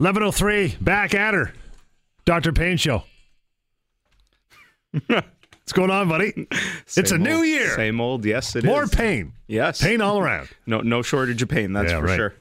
11:03, back at her. Dr. Pain Show. What's going on, buddy? It's a new year. Same old, yes, it is. More pain. Yes. Pain all around. No shortage of pain, that's for sure.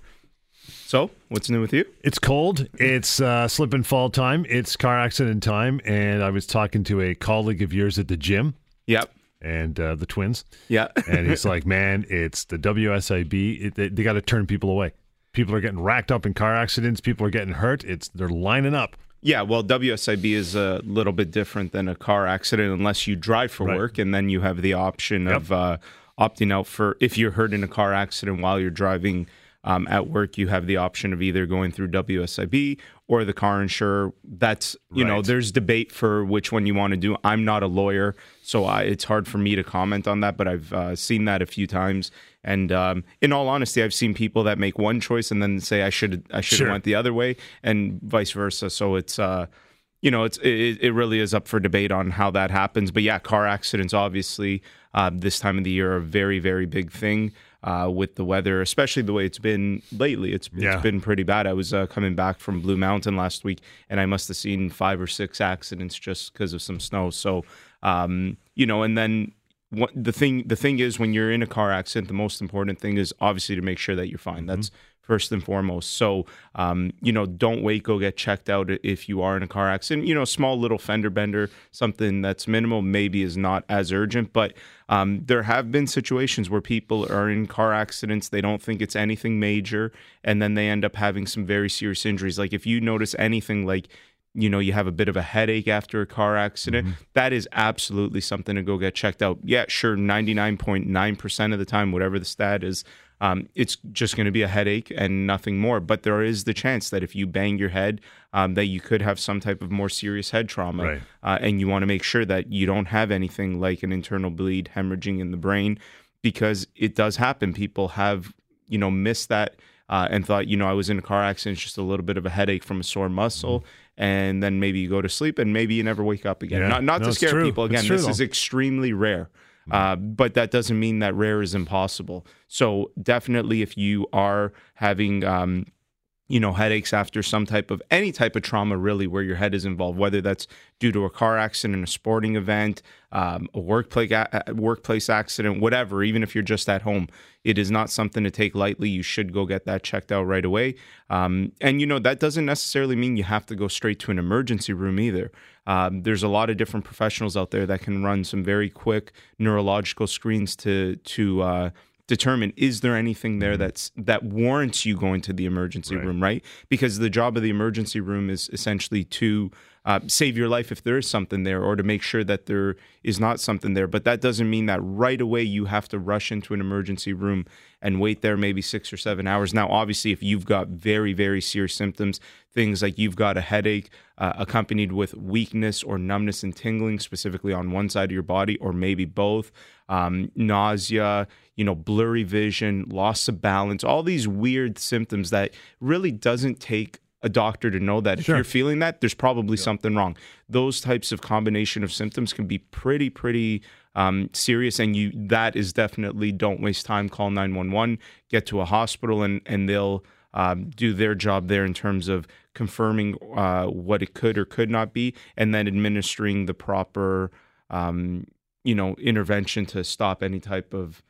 So, what's new with you? It's cold. It's slip and fall time. It's car accident time. And I was talking to a colleague of yours at the gym. Yep. And the twins. Yeah. And he's like, man, it's the WSIB. They got to turn people away. People are getting racked up in car accidents. People are getting hurt. They're lining up. Yeah, well, WSIB is a little bit different than a car accident unless you drive for work, and then you have the option of opting out for, if you're hurt in a car accident while you're driving at work, you have the option of either going through WSIB or the car insurer. That's, you know, there's debate for which one you want to do. I'm not a lawyer, so it's hard for me to comment on that, but I've seen that a few times. And in all honesty, I've seen people that make one choice and then say I should have went the other way, and vice versa. So it's it really is up for debate on how that happens. But yeah, car accidents obviously this time of the year are a very, very big thing with the weather, especially the way it's been lately. It's been pretty bad. I was coming back from Blue Mountain last week, and I must have seen 5 or 6 accidents just because of some snow. So and then. The thing is, when you're in a car accident, the most important thing is obviously to make sure that you're fine. That's first and foremost. So, don't wait. Go get checked out if you are in a car accident. You know, small little fender bender, something that's minimal, maybe is not as urgent. But there have been situations where people are in car accidents. They don't think it's anything major, and then they end up having some very serious injuries. Like if you notice anything like, you have a bit of a headache after a car accident, that is absolutely something to go get checked out. Yeah, sure, 99.9% of the time, whatever the stat is, it's just going to be a headache and nothing more. But there is the chance that if you bang your head, that you could have some type of more serious head trauma. Right. And you want to make sure that you don't have anything like an internal bleed, hemorrhaging in the brain, because it does happen. People have, missed that and thought, I was in a car accident, it's just a little bit of a headache from a sore muscle. And then maybe you go to sleep, and maybe you never wake up again. Yeah. Not to scare people. Again, this is extremely rare, but that doesn't mean that rare is impossible. So definitely, if you are having, headaches after any type of trauma, really, where your head is involved, whether that's due to a car accident, a sporting event, a workplace accident, whatever, even if you're just at home, it is not something to take lightly. You should go get that checked out right away. And that doesn't necessarily mean you have to go straight to an emergency room either. There's a lot of different professionals out there that can run some very quick neurological screens to determine, is there anything there that warrants you going to the emergency room, right? Because the job of the emergency room is essentially to save your life if there is something there, or to make sure that there is not something there. But that doesn't mean that right away you have to rush into an emergency room and wait there maybe 6 or 7 hours. Now, obviously, if you've got very, very serious symptoms, things like you've got a headache accompanied with weakness or numbness and tingling, specifically on one side of your body or maybe both, nausea, blurry vision, loss of balance, all these weird symptoms that really doesn't take a doctor to know that. If you're feeling that, there's probably something wrong. Those types of combination of symptoms can be pretty, pretty serious. And that is definitely, don't waste time, call 911, get to a hospital, and they'll do their job there in terms of confirming what it could or could not be, and then administering the proper, intervention to stop any type of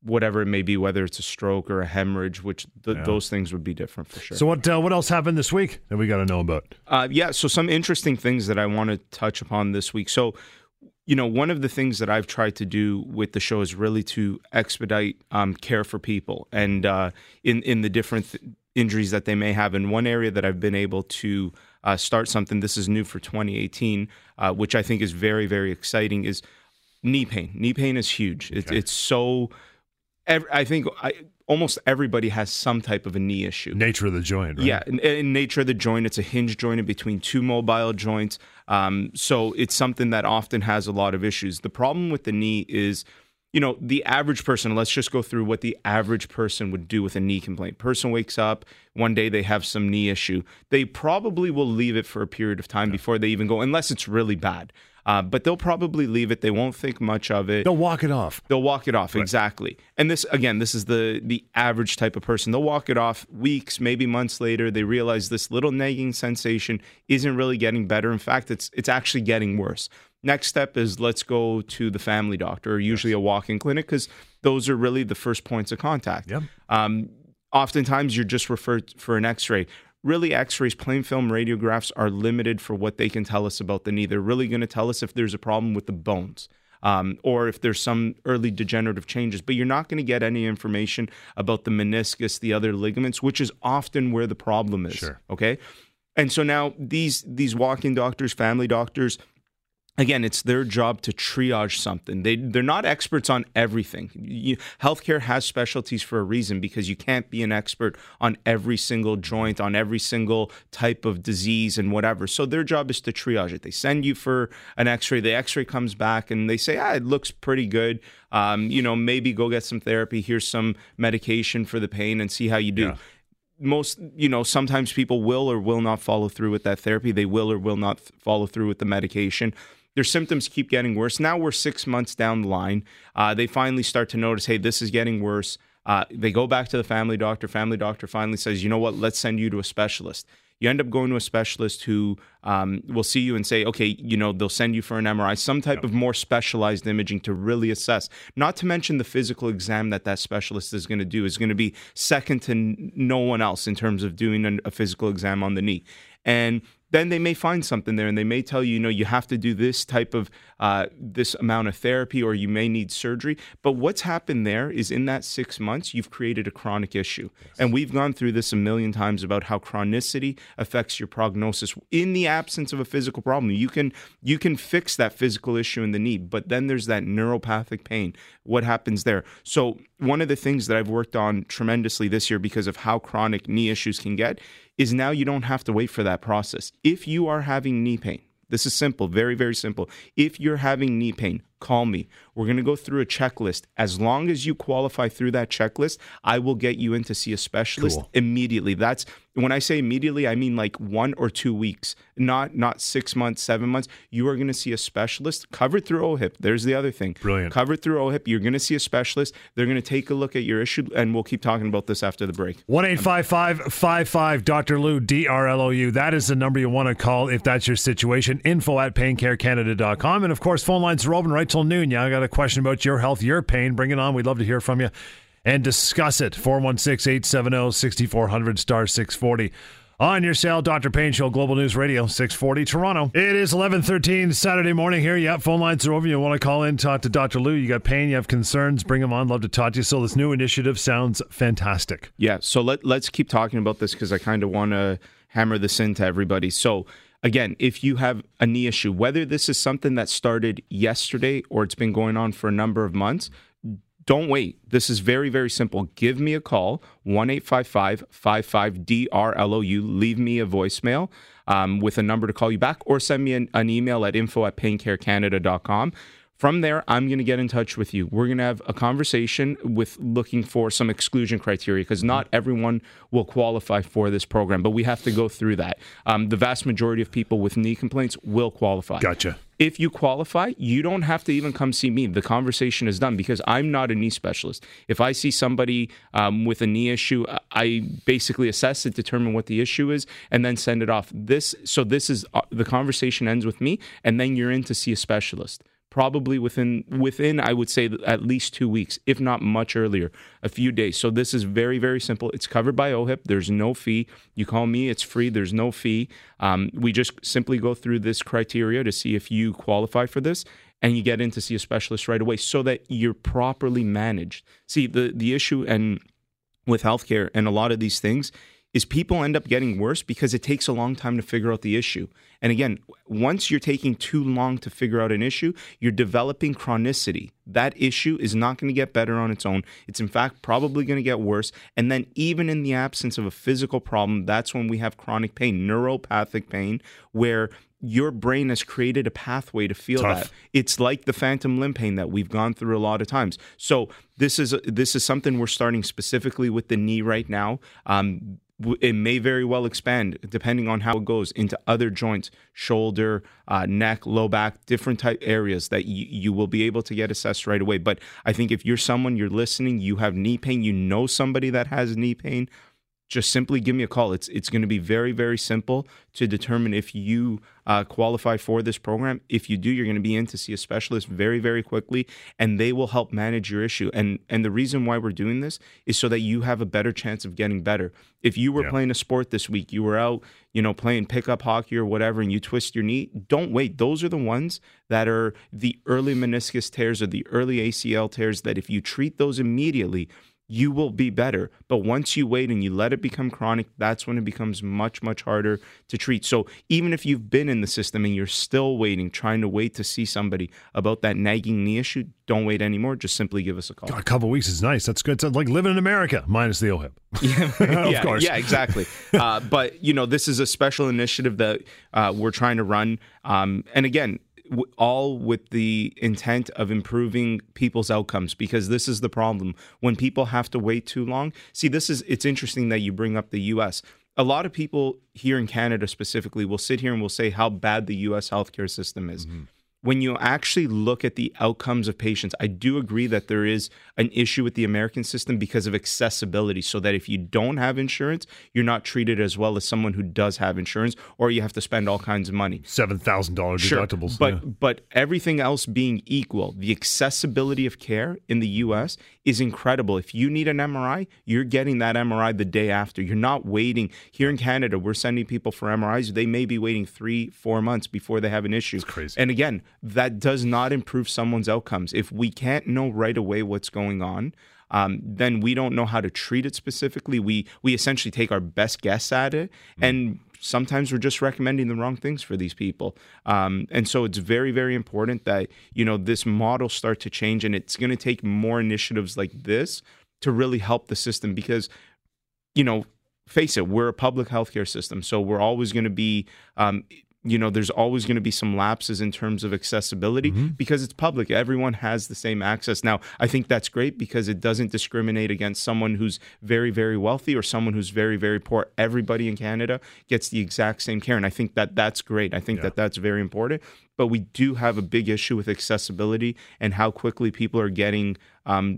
whatever it may be, whether it's a stroke or a hemorrhage, which those things would be different for sure. So what else happened this week that we got to know about? So some interesting things that I want to touch upon this week. So, one of the things that I've tried to do with the show is really to expedite care for people and in the different injuries that they may have. In one area that I've been able to start something, this is new for 2018, which I think is very, very exciting, is knee pain. Knee pain is huge. Okay. It's so... I think almost everybody has some type of a knee issue. Nature of the joint, right? Yeah, in nature of the joint, it's a hinge joint in between two mobile joints. So it's something that often has a lot of issues. The problem with the knee is, the average person, let's just go through what the average person would do with a knee complaint. Person wakes up, one day they have some knee issue. They probably will leave it for a period of time before they even go, unless it's really bad. But they'll probably leave it. They won't think much of it. They'll walk it off. They'll walk it off, right. Exactly. And this, again, this is the average type of person. They'll walk it off weeks, maybe months later. They realize this little nagging sensation isn't really getting better. In fact, it's actually getting worse. Next step is let's go to the family doctor, or usually a walk-in clinic, because those are really the first points of contact. Yep. Oftentimes, you're just referred for an X-ray. Really, X-rays, plain film radiographs are limited for what they can tell us about the knee. They're really going to tell us if there's a problem with the bones or if there's some early degenerative changes. But you're not going to get any information about the meniscus, the other ligaments, which is often where the problem is. Sure. Okay? And so now these walk-in doctors, family doctors, again, it's their job to triage something. They're not experts on everything. Healthcare has specialties for a reason, because you can't be an expert on every single joint, on every single type of disease and whatever. So their job is to triage it. They send you for an X-ray. The X-ray comes back and they say, it looks pretty good. Maybe go get some therapy. Here's some medication for the pain and see how you do. Yeah. Most, sometimes people will or will not follow through with that therapy. They will or will not follow through with the medication. Their symptoms keep getting worse. Now we're 6 months down the line. They finally start to notice, hey, this is getting worse. They go back to the family doctor. Family doctor finally says, you know what, let's send you to a specialist. You end up going to a specialist who will see you and say, okay, they'll send you for an MRI, some type of more specialized imaging to really assess. Not to mention the physical exam that specialist is going to do is going to be second to no one else in terms of doing a physical exam on the knee. And then they may find something there, and they may tell you, you have to do this type of, this amount of therapy, or you may need surgery. But what's happened there is in that 6 months, you've created a chronic issue. Yes. And we've gone through this a million times about how chronicity affects your prognosis in the absence of a physical problem. You can fix that physical issue in the knee, but then there's that neuropathic pain. What happens there? So one of the things that I've worked on tremendously this year, because of how chronic knee issues can get, is now you don't have to wait for that process. If you are having knee pain, this is simple, very, very simple. If you're having knee pain, call me. We're going to go through a checklist. As long as you qualify through that checklist, I will get you in to see a specialist immediately. That's when I say immediately, I mean like 1 or 2 weeks, not 6 months, 7 months. You are going to see a specialist covered through OHIP. There's the other thing. Brilliant. Covered through OHIP. You're going to see a specialist. They're going to take a look at your issue, and we'll keep talking about this after the break. 1-855-55 Dr. Lou, DRLOU. That is the number you want to call if that's your situation. info@paincarecanada.com. And of course, phone lines are open right till noon. Yeah, I got a question about your health, your pain. Bring it on. We'd love to hear from you and discuss it. 416-870-6400 *640. On your cell, Dr. Pain Show, Global News Radio, 640 Toronto. It is 11:13 Saturday morning here. Yeah, phone lines are open. You want to call in, talk to Dr. Lou. You got pain, you have concerns, bring them on. Love to talk to you. So this new initiative sounds fantastic. Yeah, so let's keep talking about this, because I kind of want to hammer this into everybody. So again, if you have a knee issue, whether this is something that started yesterday or it's been going on for a number of months, don't wait. This is very, very simple. Give me a call, 1-855-55-DRLOU. Leave me a voicemail with a number to call you back, or send me an email at info@paincarecanada.com. From there, I'm going to get in touch with you. We're going to have a conversation with looking for some exclusion criteria, because not everyone will qualify for this program, but we have to go through that. The vast majority of people with knee complaints will qualify. Gotcha. If you qualify, you don't have to even come see me. The conversation is done, because I'm not a knee specialist. If I see somebody with a knee issue, I basically assess it, determine what the issue is, and then send it off. The conversation ends with me, and then you're in to see a specialist. Probably within, I would say, at least 2 weeks, if not much earlier, a few days. So this is very, very simple. It's covered by OHIP. There's no fee. You call me, it's free. There's no fee. We just simply go through this criteria to see if you qualify for this, and you get in to see a specialist right away so that you're properly managed. See, the issue and with healthcare and a lot of these things is people end up getting worse because it takes a long time to figure out the issue. And again, once you're taking too long to figure out an issue, you're developing chronicity. That issue is not going to get better on its own. It's, in fact, probably going to get worse. And then even in the absence of a physical problem, that's when we have chronic pain, neuropathic pain, where your brain has created a pathway to feel that. It's like the phantom limb pain that we've gone through a lot of times. So this is something we're starting specifically with the knee right now. It may very well expand, depending on how it goes, into other joints, shoulder, neck, low back, different type areas that you will be able to get assessed right away. But I think if you're someone, you're listening, you have knee pain, you know somebody that has knee pain, just simply give me a call. It's going to be very, very simple to determine if you qualify for this program. If you do, you're going to be in to see a specialist very, very quickly, and they will help manage your issue. And the reason why we're doing this is so that you have a better chance of getting better. If you were playing a sport this week, you were out, playing pickup hockey or whatever, and you twist your knee, don't wait. Those are the ones that are the early meniscus tears or the early ACL tears that if you treat those immediately, you will be better. But once you wait and you let it become chronic, that's when it becomes much, much harder to treat. So even if you've been in the system and you're still waiting, trying to wait to see somebody about that nagging knee issue, don't wait anymore. Just simply give us a call. God, a couple of weeks is nice. That's good. It's like living in America, minus the OHIP. Of course. Yeah, exactly. But, this is a special initiative that we're trying to run. And again, all with the intent of improving people's outcomes, because this is the problem. When people have to wait too long, it's interesting that you bring up the U.S. A lot of people here in Canada specifically will sit here and will say how bad the U.S. healthcare system is. Mm-hmm. When you actually look at the outcomes of patients, I do agree that there is an issue with the American system because of accessibility, so that if you don't have insurance, you're not treated as well as someone who does have insurance, or you have to spend all kinds of money. $7,000 deductibles. Sure. But everything else being equal, the accessibility of care in the U.S. is incredible. If you need an MRI, you're getting that MRI the day after. You're not waiting. Here in Canada, we're sending people for MRIs. They may be waiting 3-4 months before they have an issue. It's crazy. And again, that does not improve someone's outcomes. If we can't know right away what's going on, then we don't know how to treat it specifically. We essentially take our best guess at it, and sometimes we're just recommending the wrong things for these people. And so it's very, very important that, this model start to change, and it's going to take more initiatives like this to really help the system because, face it, we're a public healthcare system, so we're always going to be there's always going to be some lapses in terms of accessibility because it's public. Everyone has the same access. Now, I think that's great because it doesn't discriminate against someone who's very, very wealthy or someone who's very, very poor. Everybody in Canada gets the exact same care, and I think that that's great. I think that that's very important. But we do have a big issue with accessibility and how quickly people are getting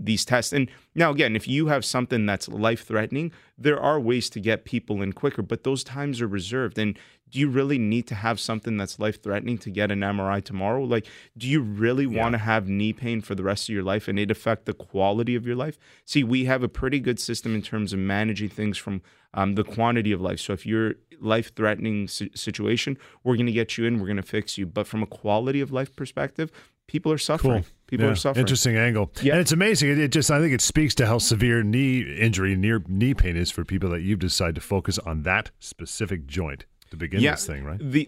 these tests. And now, again, if you have something that's life-threatening, there are ways to get people in quicker, but those times are reserved. And do you really need to have something that's life-threatening to get an MRI tomorrow? Like, do you really want to have knee pain for the rest of your life and it affect the quality of your life? See, we have a pretty good system in terms of managing things from the quantity of life. So if you're life-threatening situation, we're going to get you in, we're going to fix you. But from a quality of life perspective, people are suffering. Cool. People are suffering. Interesting angle. Yeah. And it's amazing. I think it speaks to how severe knee injury, knee pain is for people that you've decided to focus on that specific joint to begin this thing, right? The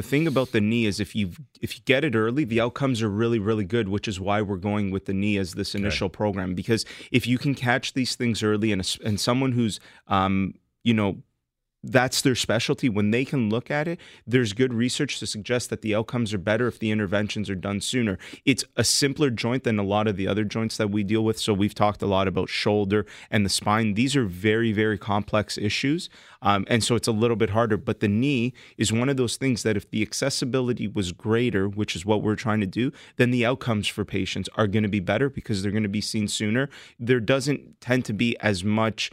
thing about the knee is if you get it early, the outcomes are really, really good, which is why we're going with the knee as this initial program, because if you can catch these things early and someone who's, that's their specialty. When they can look at it, there's good research to suggest that the outcomes are better if the interventions are done sooner. It's a simpler joint than a lot of the other joints that we deal with. So we've talked a lot about shoulder and the spine. These are very, very complex issues. And so it's a little bit harder. But the knee is one of those things that if the accessibility was greater, which is what we're trying to do, then the outcomes for patients are going to be better because they're going to be seen sooner. There doesn't tend to be as much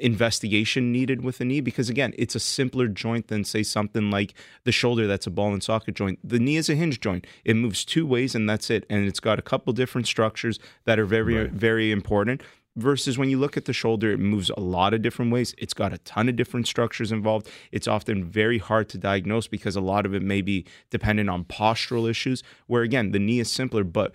investigation needed with the knee because, again, it's a simpler joint than, say, something like the shoulder that's a ball and socket joint. The knee is a hinge joint. It moves two ways, and that's it. And it's got a couple different structures that are very, very important. Versus when you look at the shoulder, it moves a lot of different ways. It's got a ton of different structures involved. It's often very hard to diagnose because a lot of it may be dependent on postural issues, where, again, the knee is simpler, but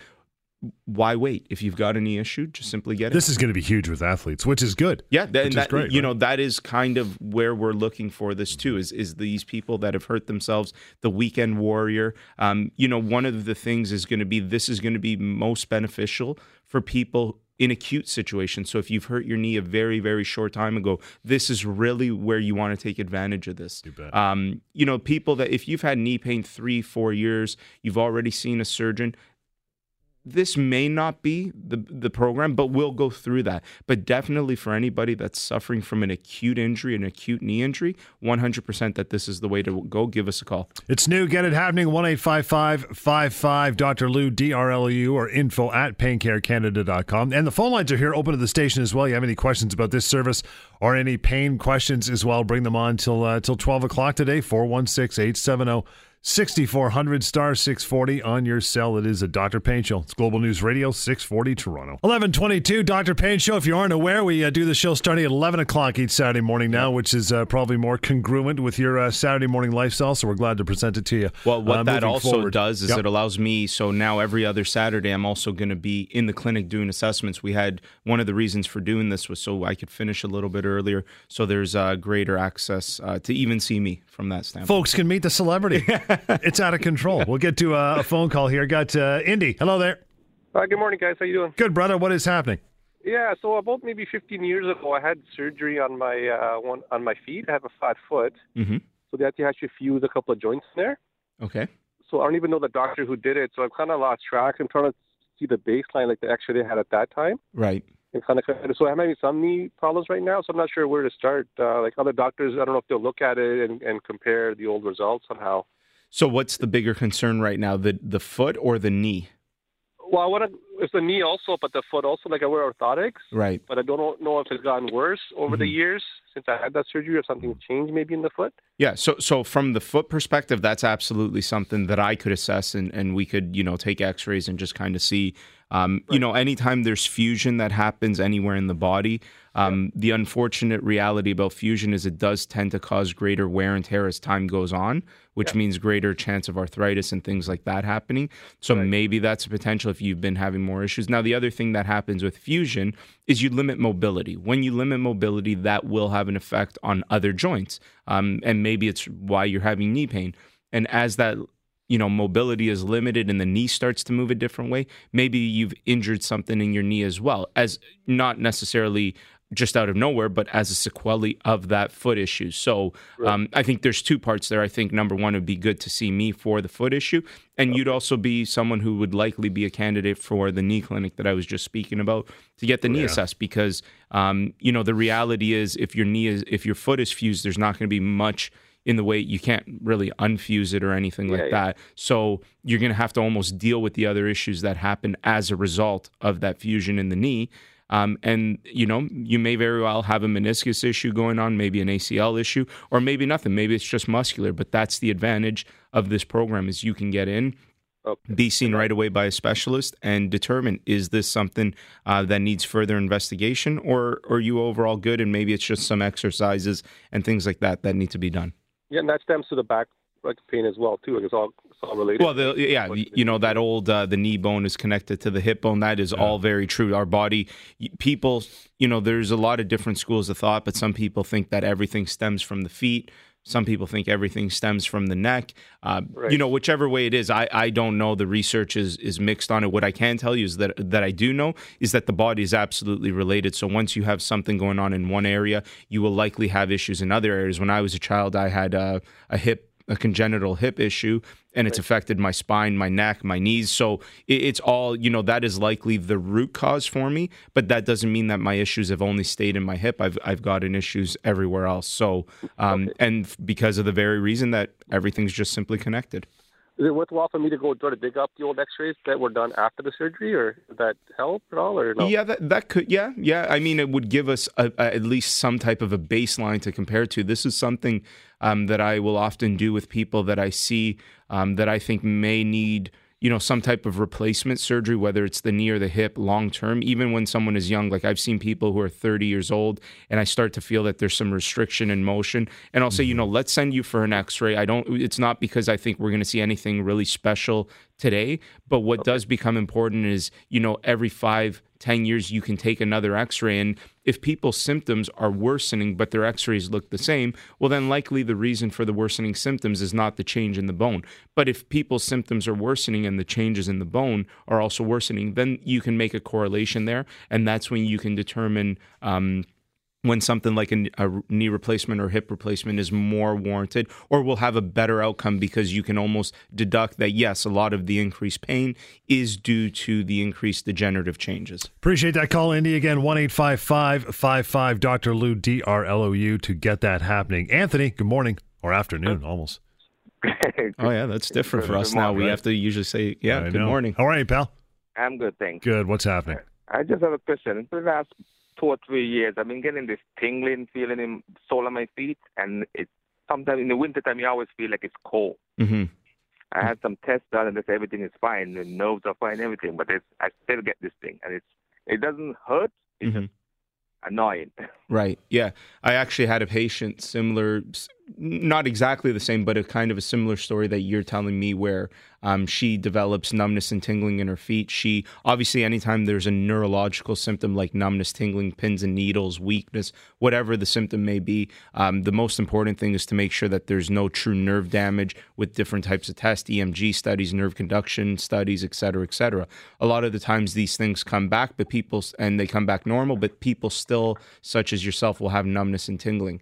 why wait? If you've got a knee issue, just simply get it. This is going to be huge with athletes, which is good. Yeah, which is great. That is kind of where we're looking for this too, is these people that have hurt themselves, the weekend warrior. One of the things is going to be, this is going to be most beneficial for people in acute situations. So if you've hurt your knee a very, very short time ago, this is really where you want to take advantage of this. You bet. People that if you've had knee pain 3-4 years, you've already seen a surgeon, This may not be the program, but we'll go through that. But definitely for anybody that's suffering from an acute injury, an acute knee injury, 100% that this is the way to go. Give us a call. It's new. Get it happening. 1-855-55 Dr. Lou, DRLU, or info at paincarecanada.com. And the phone lines are here open to the station as well. You have any questions about this service or any pain questions as well, bring them on till 12 o'clock today, 416-870 6400 star 640 on your cell. It is a Dr. Pain Show. It's Global News Radio 640 Toronto. 11:22 Dr. Pain Show. If you aren't aware, we do the show starting at 11 o'clock each Saturday morning now, which is probably more congruent with your Saturday morning lifestyle. So we're glad to present it to you. Well, what that also does is it allows me. So now every other Saturday, I'm also going to be in the clinic doing assessments. We had one of the reasons for doing this was so I could finish a little bit earlier. So there's greater access to even see me from that standpoint. Folks can meet the celebrity. It's out of control. We'll get to a phone call here. Got Indy. Hello there. Good morning, guys. How you doing? Good, brother. What is happening? Yeah, so about maybe 15 years ago, I had surgery on my on my feet. I have a flat foot, so they had to actually fuse a couple of joints in there. Okay. So I don't even know the doctor who did it, so I've kind of lost track. I'm trying to see the baseline, like the X-ray they had at that time. Right. And so I'm having some knee problems right now, so I'm not sure where to start. Like other doctors, I don't know if they'll look at it and compare the old results somehow. So what's the bigger concern right now, the foot or the knee? Well, it's the knee also, but the foot also. Like I wear orthotics, right? But I don't know if it's gotten worse over the years since I had that surgery, or something changed maybe in the foot. Yeah. So from the foot perspective, that's absolutely something that I could assess, and we could take X-rays and just kind of see. Right. Anytime there's fusion that happens anywhere in the body, the unfortunate reality about fusion is it does tend to cause greater wear and tear as time goes on, which means greater chance of arthritis and things like that happening. So maybe that's a potential if you've been having more issues. Now, the other thing that happens with fusion is you limit mobility. When you limit mobility, that will have an effect on other joints. And maybe it's why you're having knee pain. And as that mobility is limited and the knee starts to move a different way, maybe you've injured something in your knee as well, as not necessarily just out of nowhere, but as a sequelae of that foot issue. So I think there's two parts there. I think number one, it'd be good to see me for the foot issue. And you'd also be someone who would likely be a candidate for the knee clinic that I was just speaking about to get the knee assessed, because, the reality is if your foot is fused, there's not going to be much in the way you can't really unfuse it or anything like that. So you're going to have to almost deal with the other issues that happen as a result of that fusion in the knee. And you may very well have a meniscus issue going on, maybe an ACL issue, or maybe nothing. Maybe it's just muscular, but that's the advantage of this program is you can get in, be seen right away by a specialist and determine, is this something that needs further investigation, or are you overall good? And maybe it's just some exercises and things like that need to be done. Yeah, and that stems to the back pain as well, too. It's all related. Well, that old the knee bone is connected to the hip bone. That is all very true. Our body, people, there's a lot of different schools of thought, but some people think that everything stems from the feet. Some people think everything stems from the neck. Whichever way it is, I don't know. The research is mixed on it. What I can tell you is that I do know is that the body is absolutely related. So once you have something going on in one area, you will likely have issues in other areas. When I was a child, I had a congenital hip issue, and it's affected my spine, my neck, my knees. So it's all, that is likely the root cause for me, but that doesn't mean that my issues have only stayed in my hip. I've gotten issues everywhere else. So, and because of the very reason that everything's just simply connected. Is it worthwhile for me to go try to dig up the old X-rays that were done after the surgery, or did that help at all, or no? Yeah, that could, yeah. I mean, it would give us at least some type of a baseline to compare to. This is something that I will often do with people that I see that I think may need, some type of replacement surgery, whether it's the knee or the hip long term, even when someone is young. Like I've seen people who are 30 years old and I start to feel that there's some restriction in motion. And I'll say, let's send you for an X-ray. It's not because I think we're going to see anything really special today, but what does become important is, every 5-10 years, you can take another X-ray. And if people's symptoms are worsening, but their X-rays look the same, well, then likely the reason for the worsening symptoms is not the change in the bone. But if people's symptoms are worsening and the changes in the bone are also worsening, then you can make a correlation there. And that's when you can determine when something like a knee replacement or hip replacement is more warranted, or will have a better outcome because you can almost deduct that, yes, a lot of the increased pain is due to the increased degenerative changes. Appreciate that call, Indy. Again, 1-855-55-Dr. Lou, D-R-L-O-U, to get that happening. Anthony, good morning, or afternoon, almost. Oh, yeah, that's different for us now. We have to usually say, yeah, good morning. How are you, pal? I'm good, thanks. Good. What's happening? I just have a question. For the last 2 or 3 years, I've been getting this tingling feeling in the sole of my feet, and it's sometimes in the wintertime, you always feel like it's cold. Mm-hmm. I had some tests done, and everything is fine. The nerves are fine, everything, but I still get this thing, and it doesn't hurt. It's just annoying. Right, yeah. I actually had a patient similar, not exactly the same, but a kind of a similar story that you're telling me, where she develops numbness and tingling in her feet. She obviously, anytime there's a neurological symptom like numbness, tingling, pins and needles, weakness, whatever the symptom may be, the most important thing is to make sure that there's no true nerve damage with different types of tests, EMG studies, nerve conduction studies, et cetera, et cetera. A lot of the times these things come back, and they come back normal, but people still, such as yourself, will have numbness and tingling.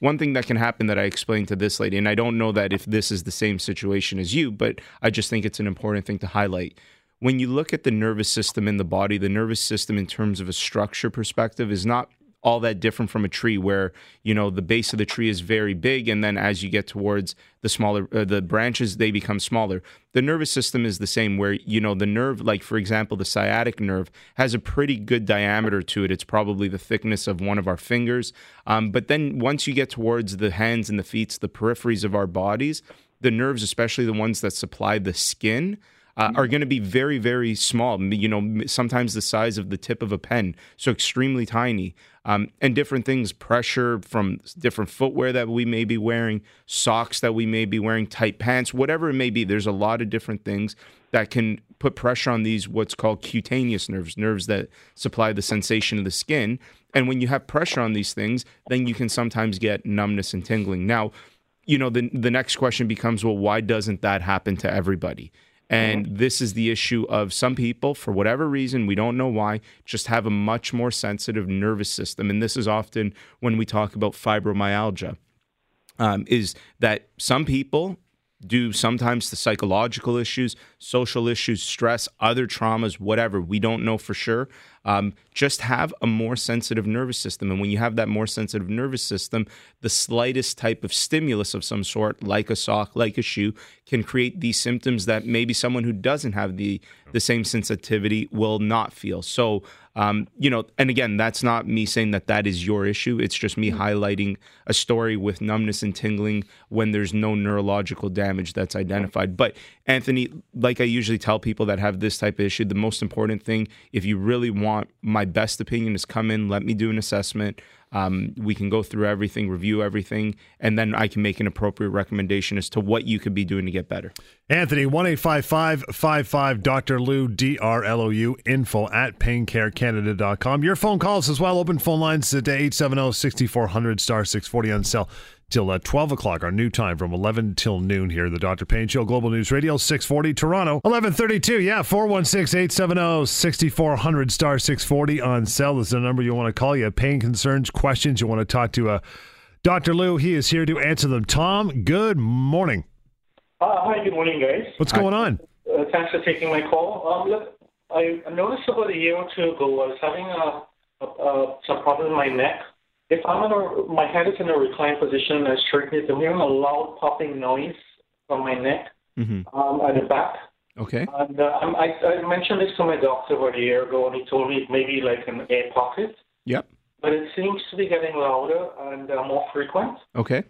One thing that can happen that I explained to this lady, and I don't know that if this is the same situation as you, but I just think it's an important thing to highlight. When you look at the nervous system in the body, the nervous system in terms of a structure perspective is not all that different from a tree, where, you know, the base of the tree is very big, and then as you get towards the smaller, the branches, they become smaller. The nervous system is the same, where, you know, the nerve, like for example, the sciatic nerve has a pretty good diameter to it. It's probably the thickness of one of our fingers. But then once you get towards the hands and the feet, the peripheries of our bodies, the nerves, especially the ones that supply the skin, are going to be very, very small, you know, sometimes the size of the tip of a pen, so extremely tiny. And different things, pressure from different footwear that we may be wearing, socks that we may be wearing, tight pants, whatever it may be. There's a lot of different things that can put pressure on these what's called cutaneous nerves, nerves that supply the sensation of the skin. And when you have pressure on these things, then you can sometimes get numbness and tingling. Now, you know, the next question becomes, well, why doesn't that happen to everybody? And this is the issue of some people, for whatever reason, we don't know why, just have a much more sensitive nervous system. And this is often when we talk about fibromyalgia, is that some people do sometimes the psychological issues, social issues, stress, other traumas, whatever, we don't know for sure, just have a more sensitive nervous system. And when you have that more sensitive nervous system, the slightest type of stimulus of some sort, like a sock, like a shoe, can create these symptoms that maybe someone who doesn't have the same sensitivity will not feel. So, you know, and again, that's not me saying that that is your issue. It's just me highlighting a story with numbness and tingling when there's no neurological damage that's identified. But Anthony, like I usually tell people that have this type of issue, the most important thing, if you really want my best opinion, is come in, let me do an assessment. We can go through everything, review everything, and then I can make an appropriate recommendation as to what you could be doing to get better. Anthony, 1-855-55-Dr. Lou, D-R-L-O-U, info@paincarecanada.com. Your phone calls as well. Open phone lines today, 870-6400, star 640 on cell till 12 o'clock, our new time from 11 till noon here. The Dr. Pain Show, Global News Radio, 640 Toronto, 1132. Yeah, 416-870-6400, star 640 on cell is the number you want to call. You have pain concerns, questions, you want to talk to Dr. Lou. He is here to answer them. Tom, good morning. Hi, good morning, guys. What's going on? Thanks for taking my call. Look, I noticed about a year or 2 ago, I was having some problem with my neck. If I'm my head is in a reclined position and I straighten it, I'm hearing a loud popping noise from my neck at the back. Okay. And I mentioned this to my doctor about a year ago, and he told me it may be like an air pocket. Yep. But it seems to be getting louder and more frequent. Okay.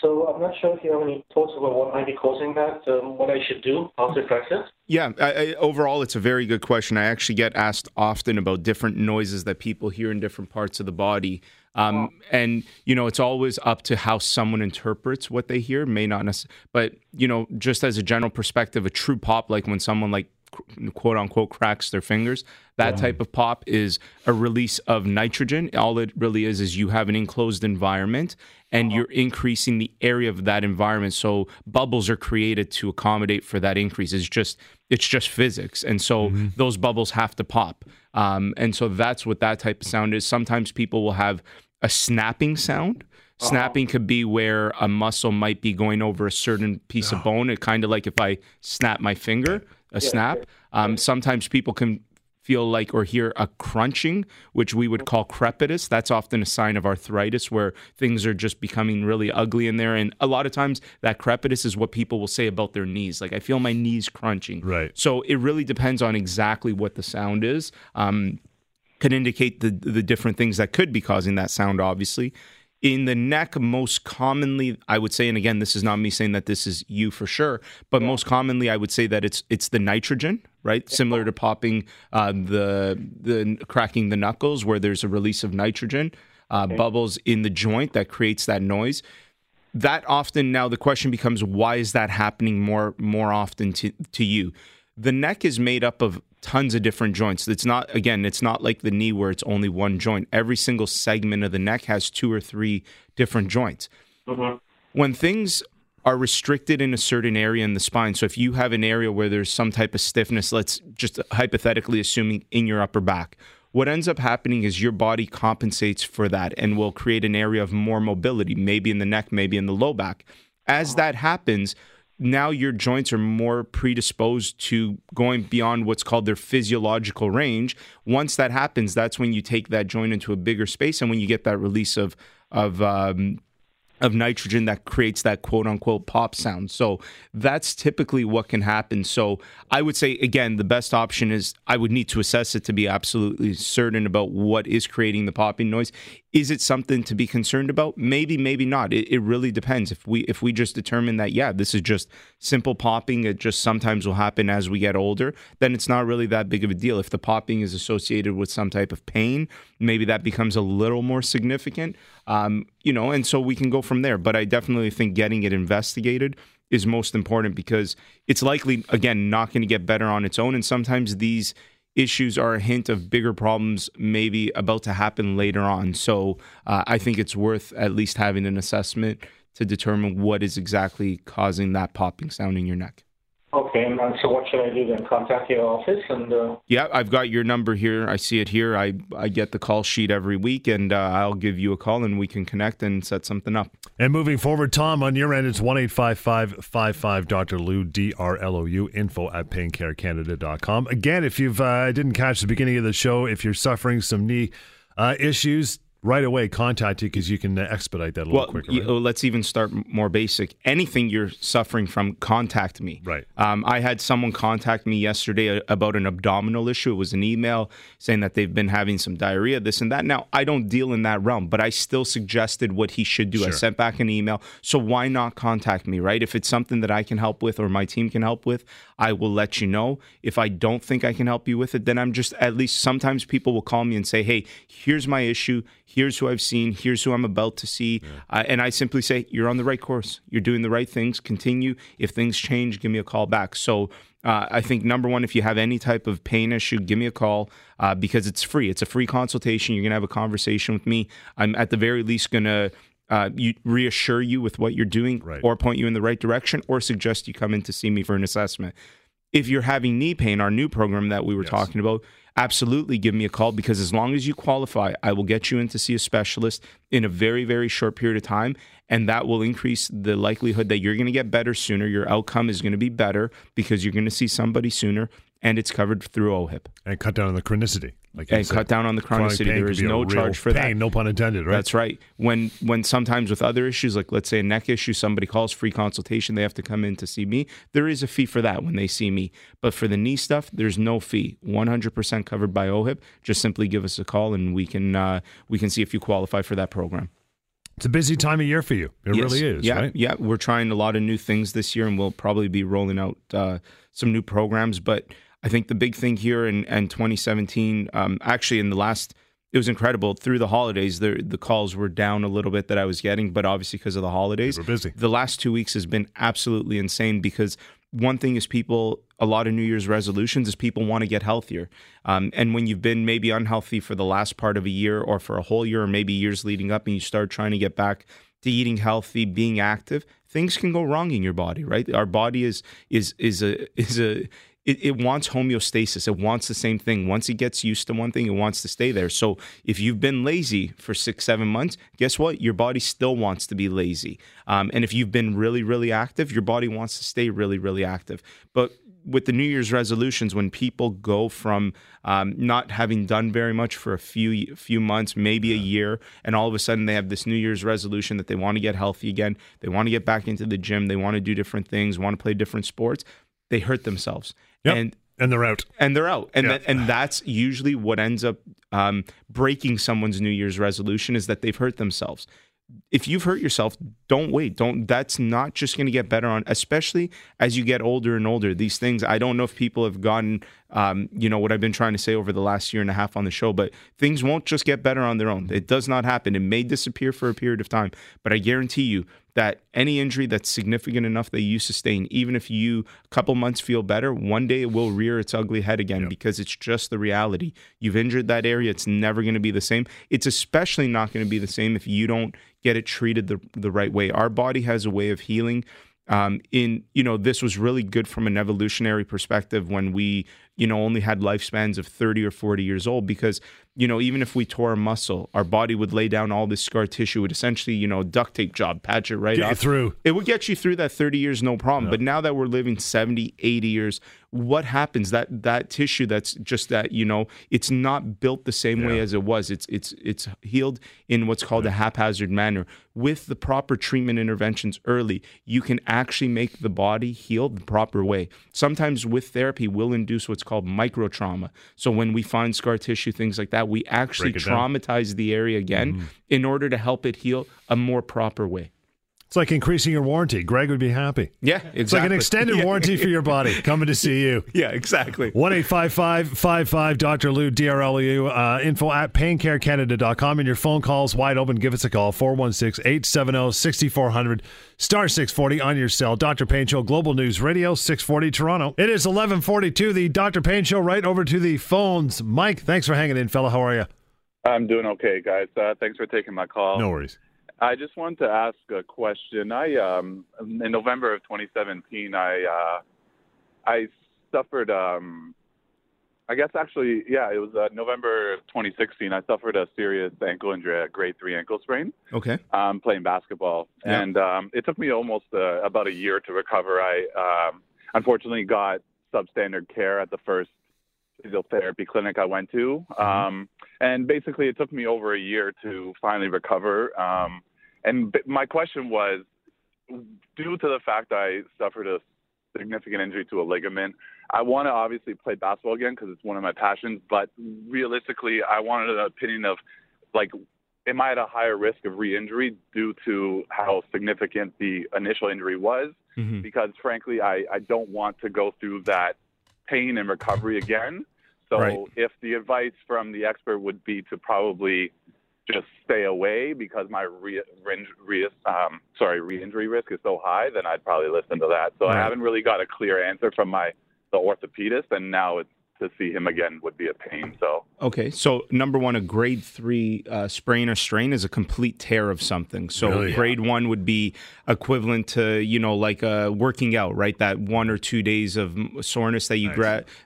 So I'm not sure if you have any thoughts about what might be causing that, what I should do, how to address it. Yeah, overall, it's a very good question. I actually get asked often about different noises that people hear in different parts of the body. And, you know, it's always up to how someone interprets what they hear, may not necessarily, but, you know, just as a general perspective, a true pop, like when someone like, quote unquote, cracks their fingers, that type of pop is a release of nitrogen. All it really is you have an enclosed environment and you're increasing the area of that environment. So bubbles are created to accommodate for that increase. It's just physics. And so those bubbles have to pop. And so that's what that type of sound is. Sometimes people will have a snapping sound. Snapping could be where a muscle might be going over a certain piece of bone. It kind of like if I snap my finger, a snap. Sometimes people can feel like or hear a crunching, which we would call crepitus. That's often a sign of arthritis where things are just becoming really ugly in there. And a lot of times that crepitus is what people will say about their knees. Like, I feel my knees crunching. Right. So it really depends on exactly what the sound is. Could indicate the different things that could be causing that sound, obviously. In the neck, most commonly, I would say, and again, this is not me saying that this is you for sure, but most commonly, I would say that it's the nitrogen, right? Similar to popping the cracking the knuckles, where there's a release of nitrogen bubbles in the joint that creates that noise. That often now the question becomes, why is that happening more often to you? The neck is made up of tons of different joints. It's not like the knee where it's only one joint. Every single segment of the neck has two or three different joints. Mm-hmm. When things are restricted in a certain area in the spine, so if you have an area where there's some type of stiffness, let's just hypothetically assuming in your upper back, what ends up happening is your body compensates for that and will create an area of more mobility, maybe in the neck, maybe in the low back. As that happens, now your joints are more predisposed to going beyond what's called their physiological range. Once that happens, that's when you take that joint into a bigger space, and when you get that release of nitrogen that creates that quote-unquote pop sound. So that's typically what can happen. So I would say, again, the best option is I would need to assess it to be absolutely certain about what is creating the popping noise. Is it something to be concerned about? Maybe, maybe not. It really depends. If we just determine that, this is just simple popping, it just sometimes will happen as we get older, then it's not really that big of a deal. If the popping is associated with some type of pain, maybe that becomes a little more significant. And so we can go from there. But I definitely think getting it investigated is most important, because it's likely, again, not going to get better on its own. And sometimes these issues are a hint of bigger problems maybe about to happen later on. So I think it's worth at least having an assessment to determine what is exactly causing that popping sound in your neck. Okay, and so what should I do then? Contact your office? Yeah, I've got your number here. I see it here. I get the call sheet every week, and I'll give you a call, and we can connect and set something up. And moving forward, Tom, on your end, it's 1-855-55-Dr. Lou, D-R-L-O-U, info@paincarecanada.com. Again, if you didn't catch the beginning of the show, if you're suffering some knee issues, right away, contact you, because you can expedite that a little quicker. Right? Let's even start more basic. Anything you're suffering from, contact me. Right. I had someone contact me yesterday about an abdominal issue. It was an email saying that they've been having some diarrhea, this and that. Now, I don't deal in that realm, but I still suggested what he should do. Sure. I sent back an email. So why not contact me, right? If it's something that I can help with or my team can help with, I will let you know. If I don't think I can help you with it, then I'm just, at least sometimes people will call me and say, hey, here's my issue. Here's who I've seen, here's who I'm about to see. Yeah. And I simply say, you're on the right course. You're doing the right things. Continue. If things change, give me a call back. So I think, number one, if you have any type of pain issue, give me a call because it's free. It's a free consultation. You're going to have a conversation with me. I'm at the very least going to reassure you with what you're doing, right, or point you in the right direction, or suggest you come in to see me for an assessment. If you're having knee pain, our new program that we were talking about, absolutely give me a call, because as long as you qualify, I will get you in to see a specialist in a very, very short period of time, and that will increase the likelihood that you're going to get better sooner. Your outcome is going to be better because you're going to see somebody sooner, and it's covered through OHIP. And cut down on the chronicity. Cut down on the chronicity. There is no charge for that. No pun intended, right? That's right. When sometimes with other issues, like let's say a neck issue, somebody calls, free consultation, they have to come in to see me. There is a fee for that when they see me. But for the knee stuff, there's no fee. 100% covered by OHIP. Just simply give us a call, and we can see if you qualify for that program. It's a busy time of year for you. It really is, right? Yeah, we're trying a lot of new things this year, and we'll probably be rolling out some new programs, but I think the big thing here in 2017, it was incredible. Through the holidays, the calls were down a little bit that I was getting, but obviously because of the holidays, we're busy. The last 2 weeks has been absolutely insane, because one thing is a lot of New Year's resolutions is people want to get healthier. And when you've been maybe unhealthy for the last part of a year or for a whole year or maybe years leading up, and you start trying to get back to eating healthy, being active, things can go wrong in your body, right? Our body is it wants homeostasis. It wants the same thing. Once it gets used to one thing, it wants to stay there. So if you've been lazy for 6-7 months, guess what? Your body still wants to be lazy. And if you've been really, really active, your body wants to stay really, really active. But with the New Year's resolutions, when people go from not having done very much for a few months, maybe a year, and all of a sudden they have this New Year's resolution that they want to get healthy again, they want to get back into the gym, they want to do different things, want to play different sports, they hurt themselves. Yep. And they're out. And they're out. And, yep. And that's usually what ends up breaking someone's New Year's resolution, is that they've hurt themselves. If you've hurt yourself, don't wait. That's not just going to get better on, especially as you get older and older. These things, I don't know if people have gotten, what I've been trying to say over the last year and a half on the show, but things won't just get better on their own. It does not happen. It may disappear for a period of time, but I guarantee you that any injury that's significant enough that you sustain, even if you a couple months feel better, one day it will rear its ugly head again, because it's just the reality. You've injured that area. It's never going to be the same. It's especially not going to be the same if you don't get it treated the right way. Our body has a way of healing. This was really good from an evolutionary perspective when we, only had lifespans of 30 or 40 years old, because, even if we tore a muscle, our body would lay down all this scar tissue. It would essentially, duct tape job, patch it right up. Get you through. It would get you through that 30 years, no problem. No. But now that we're living 70, 80 years, what happens? That tissue that's just that, it's not built the same way as it was. It's healed in what's called a haphazard manner. With the proper treatment interventions early, you can actually make the body heal the proper way. Sometimes with therapy, we'll induce what's called micro trauma. So when we find scar tissue, things like that, we actually traumatize the area again in order to help it heal a more proper way. It's like increasing your warranty. Greg would be happy. Yeah, exactly. It's like an extended warranty for your body. Coming to see you. Yeah, exactly. 1-855-55 Dr. Lou, DRLU, info at paincarecanada.com. And your phone call's wide open. Give us a call, 416-870-6400, star 640 on your cell. Dr. Pain Show, Global News Radio, 640 Toronto. It is 11:42, the Dr. Pain Show. Right over to the phones. Mike, thanks for hanging in, fella. How are you? I'm doing okay, guys. Thanks for taking my call. No worries. I just wanted to ask a question. In November of 2017, I suffered, November of 2016, I suffered a serious ankle injury, a grade 3 ankle sprain. Okay. Playing basketball. Yeah. And it took me almost about a year to recover. I unfortunately got substandard care at the first physiotherapy clinic I went to. And basically it took me over a year to finally recover. And my question was, due to the fact I suffered a significant injury to a ligament, I want to obviously play basketball again because it's one of my passions, but realistically I wanted an opinion of, like, am I at a higher risk of re-injury due to how significant the initial injury was? Mm-hmm. Because frankly, I don't want to go through that pain and recovery again. So if the advice from the expert would be to probably just stay away because my re-injury risk is so high, then I'd probably listen to that. So I haven't really got a clear answer from the orthopedist, and now it's to see him again would be a pain. So okay, so number one, a grade 3 sprain or strain is a complete tear of something. So grade 1 would be equivalent to like working out, right? That 1 or 2 days of soreness that you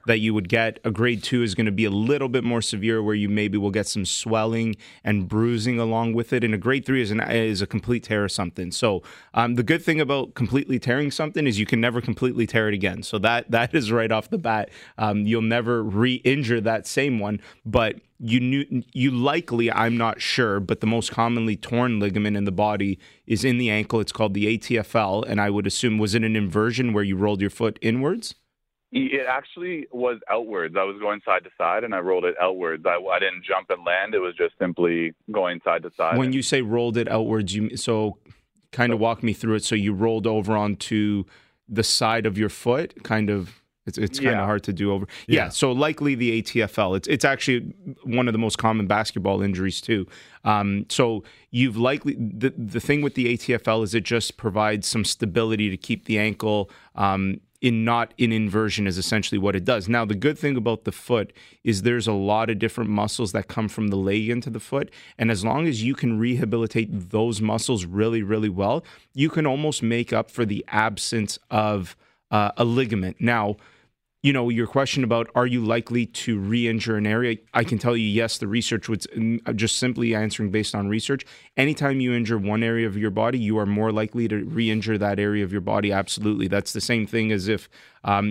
that you would get. A grade 2 is going to be a little bit more severe, where you maybe will get some swelling and bruising along with it. And a grade 3 is a complete tear of something. So the good thing about completely tearing something is you can never completely tear it again. So that is right off the bat. You'll never re-injure that same one, but you likely, I'm not sure, but the most commonly torn ligament in the body is in the ankle. It's called the ATFL, and I would assume, was it an inversion where you rolled your foot inwards? It actually was outwards. I was going side to side, and I rolled it outwards. I didn't jump and land. It was just simply going side to side. When you say rolled it outwards, so kind of walk me through it. So you rolled over onto the side of your foot, kind of... It's kind of hard to do over. Yeah, so likely the ATFL. It's actually one of the most common basketball injuries too. So you've likely, the thing with the ATFL is it just provides some stability to keep the ankle in inversion is essentially what it does. Now, the good thing about the foot is there's a lot of different muscles that come from the leg into the foot. And as long as you can rehabilitate those muscles really, really well, you can almost make up for the absence of a ligament. Now, you know, your question about are you likely to re-injure an area, I can tell you yes, the research would, just simply answering based on research, anytime you injure one area of your body, you are more likely to re-injure that area of your body. Absolutely. That's the same thing as if,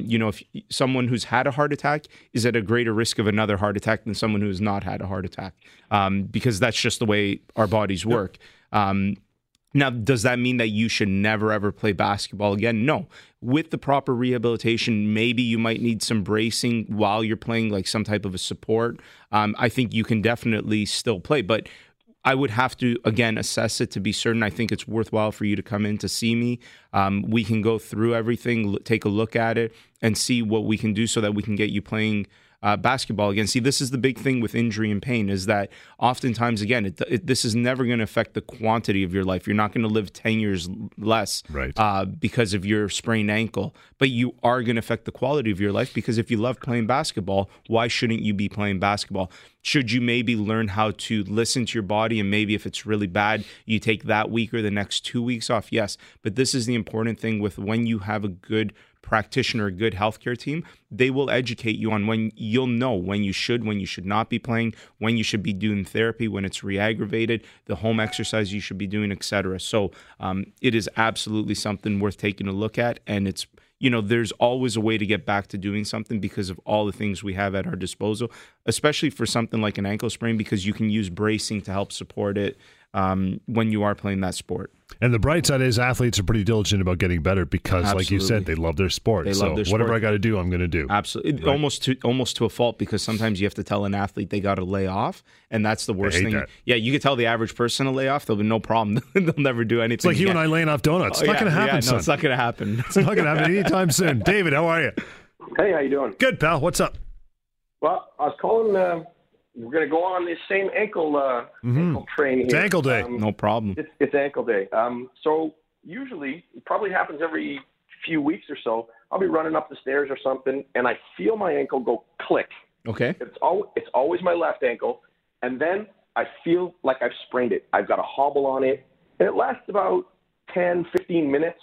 you know, if someone who's had a heart attack is at a greater risk of another heart attack than someone who has not had a heart attack, because that's just the way our bodies work. Now, does that mean that you should never, ever play basketball again? No. With the proper rehabilitation, maybe you might need some bracing while you're playing, like some type of a support. I think you can definitely still play, but I would have to, again, assess it to be certain. I think it's worthwhile for you to come in to see me. We can go through everything, take a look at it, and see what we can do so that we can get you playing basketball again. See, this is the big thing with injury and pain, is that oftentimes, again, this is never going to affect the quantity of your life. You're not going to live 10 years less, right, because of your sprained ankle, but you are going to affect the quality of your life, because if you love playing basketball, why shouldn't you be playing basketball? Should you maybe learn how to listen to your body, and maybe if it's really bad, you take that week or the next 2 weeks off? Yes, but this is the important thing with when you have a good practitioner, a good healthcare team, they will educate you on when you'll know when you should not be playing, when you should be doing therapy, when it's re-aggravated, the home exercise you should be doing, etc. So it is absolutely something worth taking a look at. And it's, you know, there's always a way to get back to doing something because of all the things we have at our disposal, especially for something like an ankle sprain, because you can use bracing to help support it when you are playing that sport. And the bright side is athletes are pretty diligent about getting better because, like you said, they love their sport. Whatever I got to do, I'm going to do. Absolutely. Right. Almost to a fault, because sometimes you have to tell an athlete they got to lay off, and that's the worst thing. That. Yeah, you could tell the average person to lay off, they'll be no problem. They'll never do anything. It's like you and I laying off donuts. It's not going to happen, son. It's not going to happen. It's not going to happen anytime soon. David, how are you? Hey, how you doing? Good, pal. What's up? Well, I was calling... we're going to go on this same ankle train here. It's ankle day. No problem. It's ankle day. So usually, it probably happens every few weeks or so, I'll be running up the stairs or something, and I feel my ankle go click. Okay. It's always my left ankle, and then I feel like I've sprained it. I've got a hobble on it, and it lasts about 10, 15 minutes,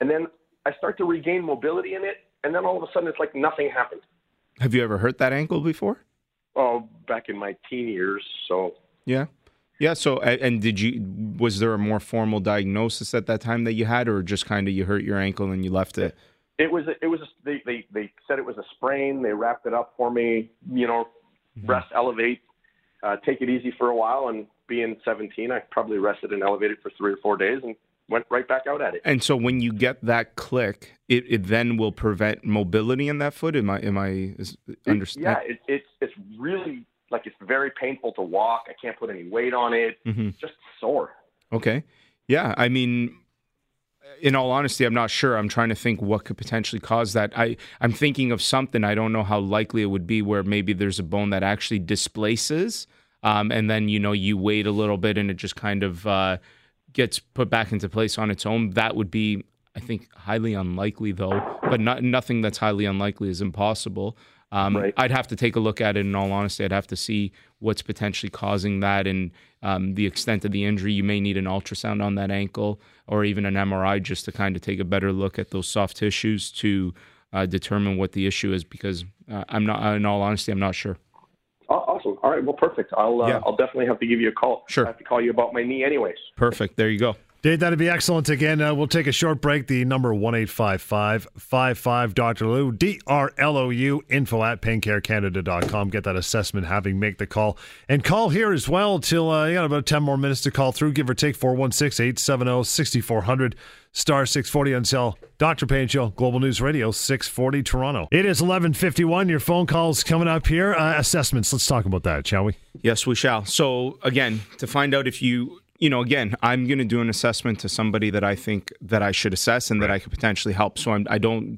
and then I start to regain mobility in it, and then all of a sudden, it's like nothing happened. Have you ever hurt that ankle before? Oh, back in my teen years, so. Yeah, so, and was there a more formal diagnosis at that time that you had, or just kind of you hurt your ankle and you left it? They said it was a sprain, they wrapped it up for me, you know, rest, elevate, take it easy for a while, and being 17, I probably rested and elevated for 3 or 4 days, and went right back out at it. And so when you get that click, it then will prevent mobility in that foot? Am I understand? Yeah, it's really, like, it's very painful to walk. I can't put any weight on it. Mm-hmm. Just sore. Okay. Yeah, I mean, in all honesty, I'm not sure. I'm trying to think what could potentially cause that. I'm thinking of something. I don't know how likely it would be, where maybe there's a bone that actually displaces, and then, you know, you wait a little bit and it just kind of... gets put back into place on its own. That would be, I think, highly unlikely, though. But nothing that's highly unlikely is impossible. Right. I'd have to take a look at it, in all honesty. I'd have to see what's potentially causing that and the extent of the injury. You may need an ultrasound on that ankle, or even an MRI, just to kind of take a better look at those soft tissues to determine what the issue is, because in all honesty, I'm not sure. Awesome. All right. Well, perfect. I'll definitely have to give you a call. Sure. I have to call you about my knee anyways. Perfect. There you go. Dave, that'd be excellent. Again, we'll take a short break. The number 1-855-55 Dr. Lou, DRLOU, info@paincarecanada.com. Get that assessment, make the call. And call here as well till you got about 10 more minutes to call through, give or take, 416-870-6400, star 640 until Dr. Pain Show, Global News Radio, 640 Toronto. It is 11:51. Your phone call's coming up here. Assessments, let's talk about that, shall we? Yes, we shall. So, again, to find out if you... You know, again, I'm going to do an assessment to somebody that I think that I should assess and that I could potentially help. So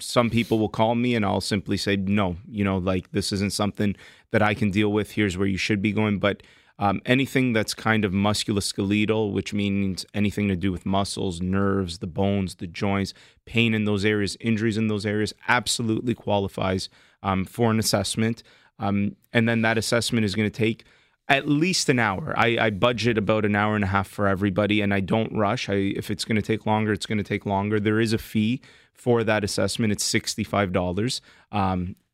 some people will call me and I'll simply say, no, you know, like, this isn't something that I can deal with. Here's where you should be going. But anything that's kind of musculoskeletal, which means anything to do with muscles, nerves, the bones, the joints, pain in those areas, injuries in those areas, absolutely qualifies for an assessment. And then that assessment is going to take at least an hour. I budget about an hour and a half for everybody, and I don't rush. If it's going to take longer, it's going to take longer. There is a fee for that assessment. It's $65.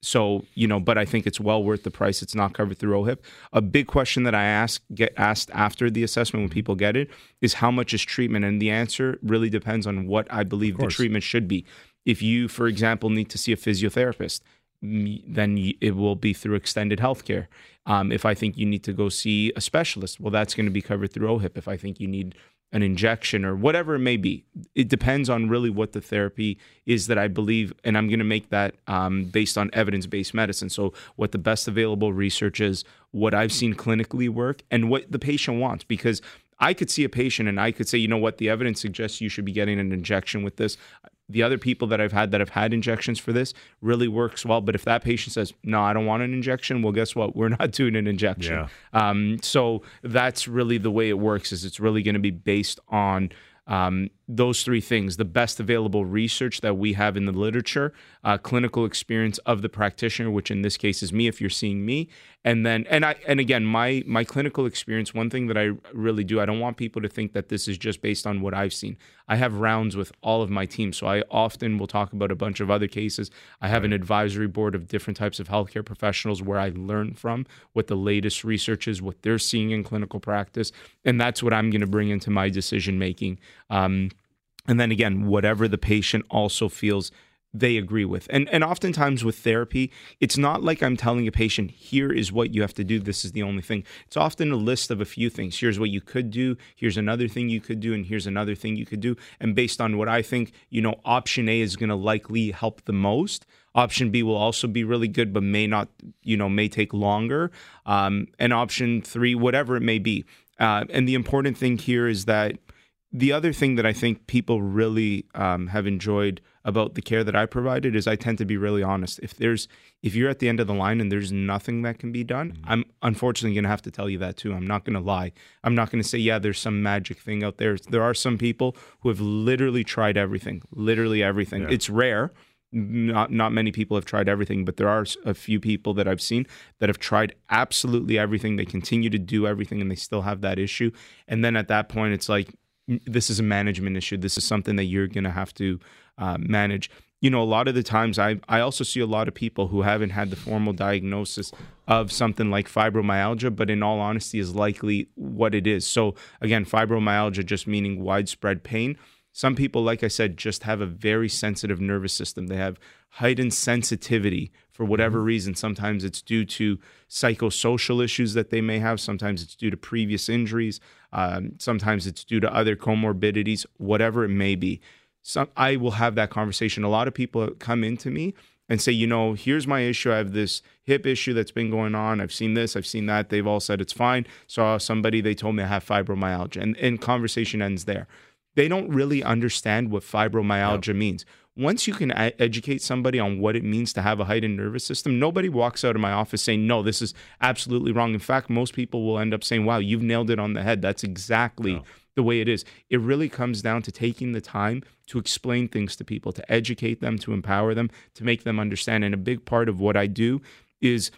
So, you know, but I think it's well worth the price. It's not covered through OHIP. A big question that I get asked after the assessment when people get it is how much is treatment? And the answer really depends on what I believe the treatment should be. If you, for example, need to see a physiotherapist, then it will be through extended healthcare. If I think you need to go see a specialist, well, that's going to be covered through OHIP. If I think you need an injection or whatever it may be, it depends on really what the therapy is that I believe, and I'm going to make that based on evidence-based medicine. So what the best available research is, what I've seen clinically work, and what the patient wants. Because I could see a patient and I could say, you know what, the evidence suggests you should be getting an injection with this. The other people that I've had that have had injections for this really works well. But if that patient says, no, I don't want an injection, well, guess what? We're not doing an injection. Yeah. So that's really the way it works, is it's really going to be based on those three things: the best available research that we have in the literature, clinical experience of the practitioner, which in this case is me, if you're seeing me, and again, my clinical experience. One thing that I really do, I don't want people to think that this is just based on what I've seen. I have rounds with all of my team, so I often will talk about a bunch of other cases. I have an advisory board of different types of healthcare professionals where I learn from what the latest research is, what they're seeing in clinical practice, and that's what I'm going to bring into my decision making. And then again, whatever the patient also feels they agree with. And oftentimes with therapy, it's not like I'm telling a patient, here is what you have to do, this is the only thing. It's often a list of a few things. Here's what you could do, here's another thing you could do, and here's another thing you could do. And based on what I think, you know, option A is going to likely help the most. Option B will also be really good, but may not, you know, may take longer. And option 3, whatever it may be. And the important thing here is that the other thing that I think people really have enjoyed about the care that I provided is I tend to be really honest. If you're at the end of the line and there's nothing that can be done, I'm unfortunately going to have to tell you that too. I'm not going to lie. I'm not going to say, yeah, there's some magic thing out there. There are some people who have literally tried everything, Yeah. It's rare. Not many people have tried everything, but there are a few people that I've seen that have tried absolutely everything. They continue to do everything and they still have that issue. And then at that point, it's like, this is a management issue. This is something that you're going to have to manage. You know, a lot of the times I also see a lot of people who haven't had the formal diagnosis of something like fibromyalgia, but in all honesty is likely what it is. So again, fibromyalgia just meaning widespread pain. Some people, like I said, just have a very sensitive nervous system. They have heightened sensitivity for whatever reason. Sometimes it's due to psychosocial issues that they may have. Sometimes it's due to previous injuries. Sometimes it's due to other comorbidities, whatever it may be. I will have that conversation. A lot of people come into me and say, you know, here's my issue. I have this hip issue that's been going on. I've seen this. I've seen that. They've all said it's fine. Saw somebody, they told me I have fibromyalgia. And conversation ends there. They don't really understand what fibromyalgia means. Once you can educate somebody on what it means to have a heightened nervous system, nobody walks out of my office saying, no, this is absolutely wrong. In fact, most people will end up saying, wow, you've nailed it on the head. That's exactly the way it is. It really comes down to taking the time to explain things to people, to educate them, to empower them, to make them understand. And a big part of what I do is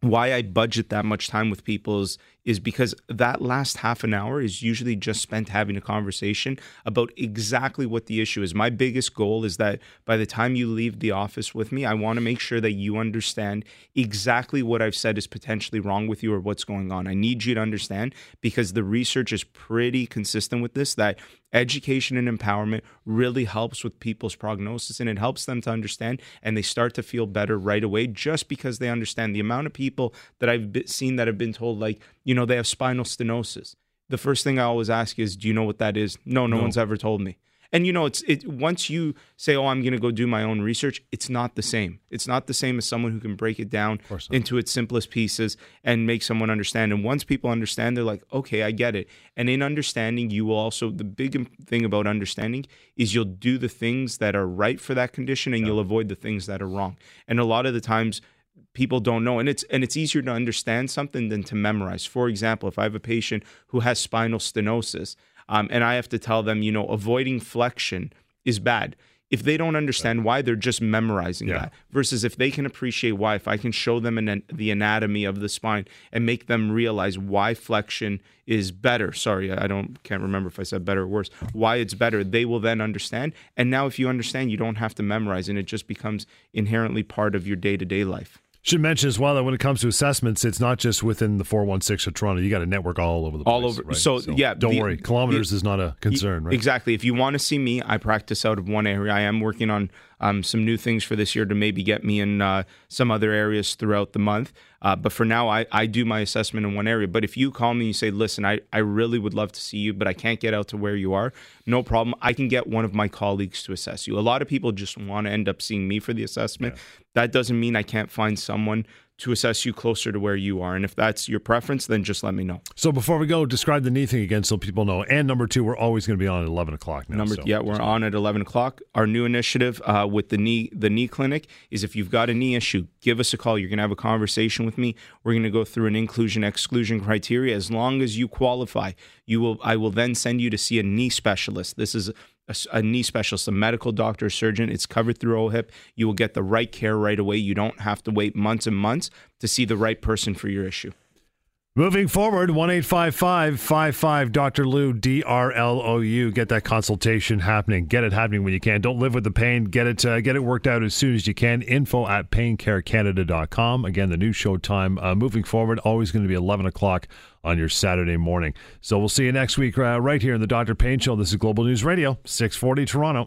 why I budget that much time with people is because that last half an hour is usually just spent having a conversation about exactly what the issue is. My biggest goal is that by the time you leave the office with me, I want to make sure that you understand exactly what I've said is potentially wrong with you or what's going on. I need you to understand, because the research is pretty consistent with this, that education and empowerment really helps with people's prognosis, and it helps them to understand, and they start to feel better right away just because they understand. The amount of people that I've seen that have been told, like, you know, they have spinal stenosis. The first thing I always ask is, do you know what that is? No one's ever told me. And, you know, it's once you say, oh, I'm going to go do my own research, it's not the same. It's not the same as someone who can break it down into its simplest pieces and make someone understand. And once people understand, they're like, okay, I get it. And in understanding, you will also, the big thing about understanding is you'll do the things that are right for that condition, and you'll avoid the things that are wrong. And a lot of the times, people don't know, and it's easier to understand something than to memorize. For example, if I have a patient who has spinal stenosis, and I have to tell them, you know, avoiding flexion is bad. if they don't understand why, they're just memorizing that. Versus if they can appreciate why, if I can show them the anatomy of the spine and make them realize why flexion is better. Sorry, I can't remember if I said better or worse. Why it's better, they will then understand. And now if you understand, you don't have to memorize, and it just becomes inherently part of your day-to-day life. Should mention as well that when it comes to assessments, it's not just within the 416 of Toronto. You got a network all over the place. All over. Right? So, don't worry. Kilometers is not a concern, right? Exactly. If you want to see me, I practice out of one area. I am working on some new things for this year to maybe get me in some other areas throughout the month. But for now, I do my assessment in one area. But if you call me and you say, listen, I really would love to see you, but I can't get out to where you are, no problem. I can get one of my colleagues to assess you. A lot of people just want to end up seeing me for the assessment. Yeah. That doesn't mean I can't find someone to assess you closer to where you are. And if that's your preference, then just let me know. So before we go, describe the knee thing again so people know. And number two, we're always going to be on at 11 o'clock now. We're on at 11 o'clock. Our new initiative with the knee clinic is if you've got a knee issue, give us a call. You're going to have a conversation with me. We're going to go through an inclusion-exclusion criteria. As long as you qualify, I will then send you to see a knee specialist. This is a knee specialist, a medical doctor, surgeon. It's covered through OHIP. You will get the right care right away. You don't have to wait months and months to see the right person for your issue. Moving forward, 1-855-55-Dr. Lou, DRLOU. Get that consultation happening. Get it happening when you can. Don't live with the pain. Get it worked out as soon as you can. Info at paincarecanada.com. Again, the new show time moving forward, always going to be 11 o'clock on your Saturday morning. So we'll see you next week right here in the Dr. Pain Show. This is Global News Radio, 640 Toronto.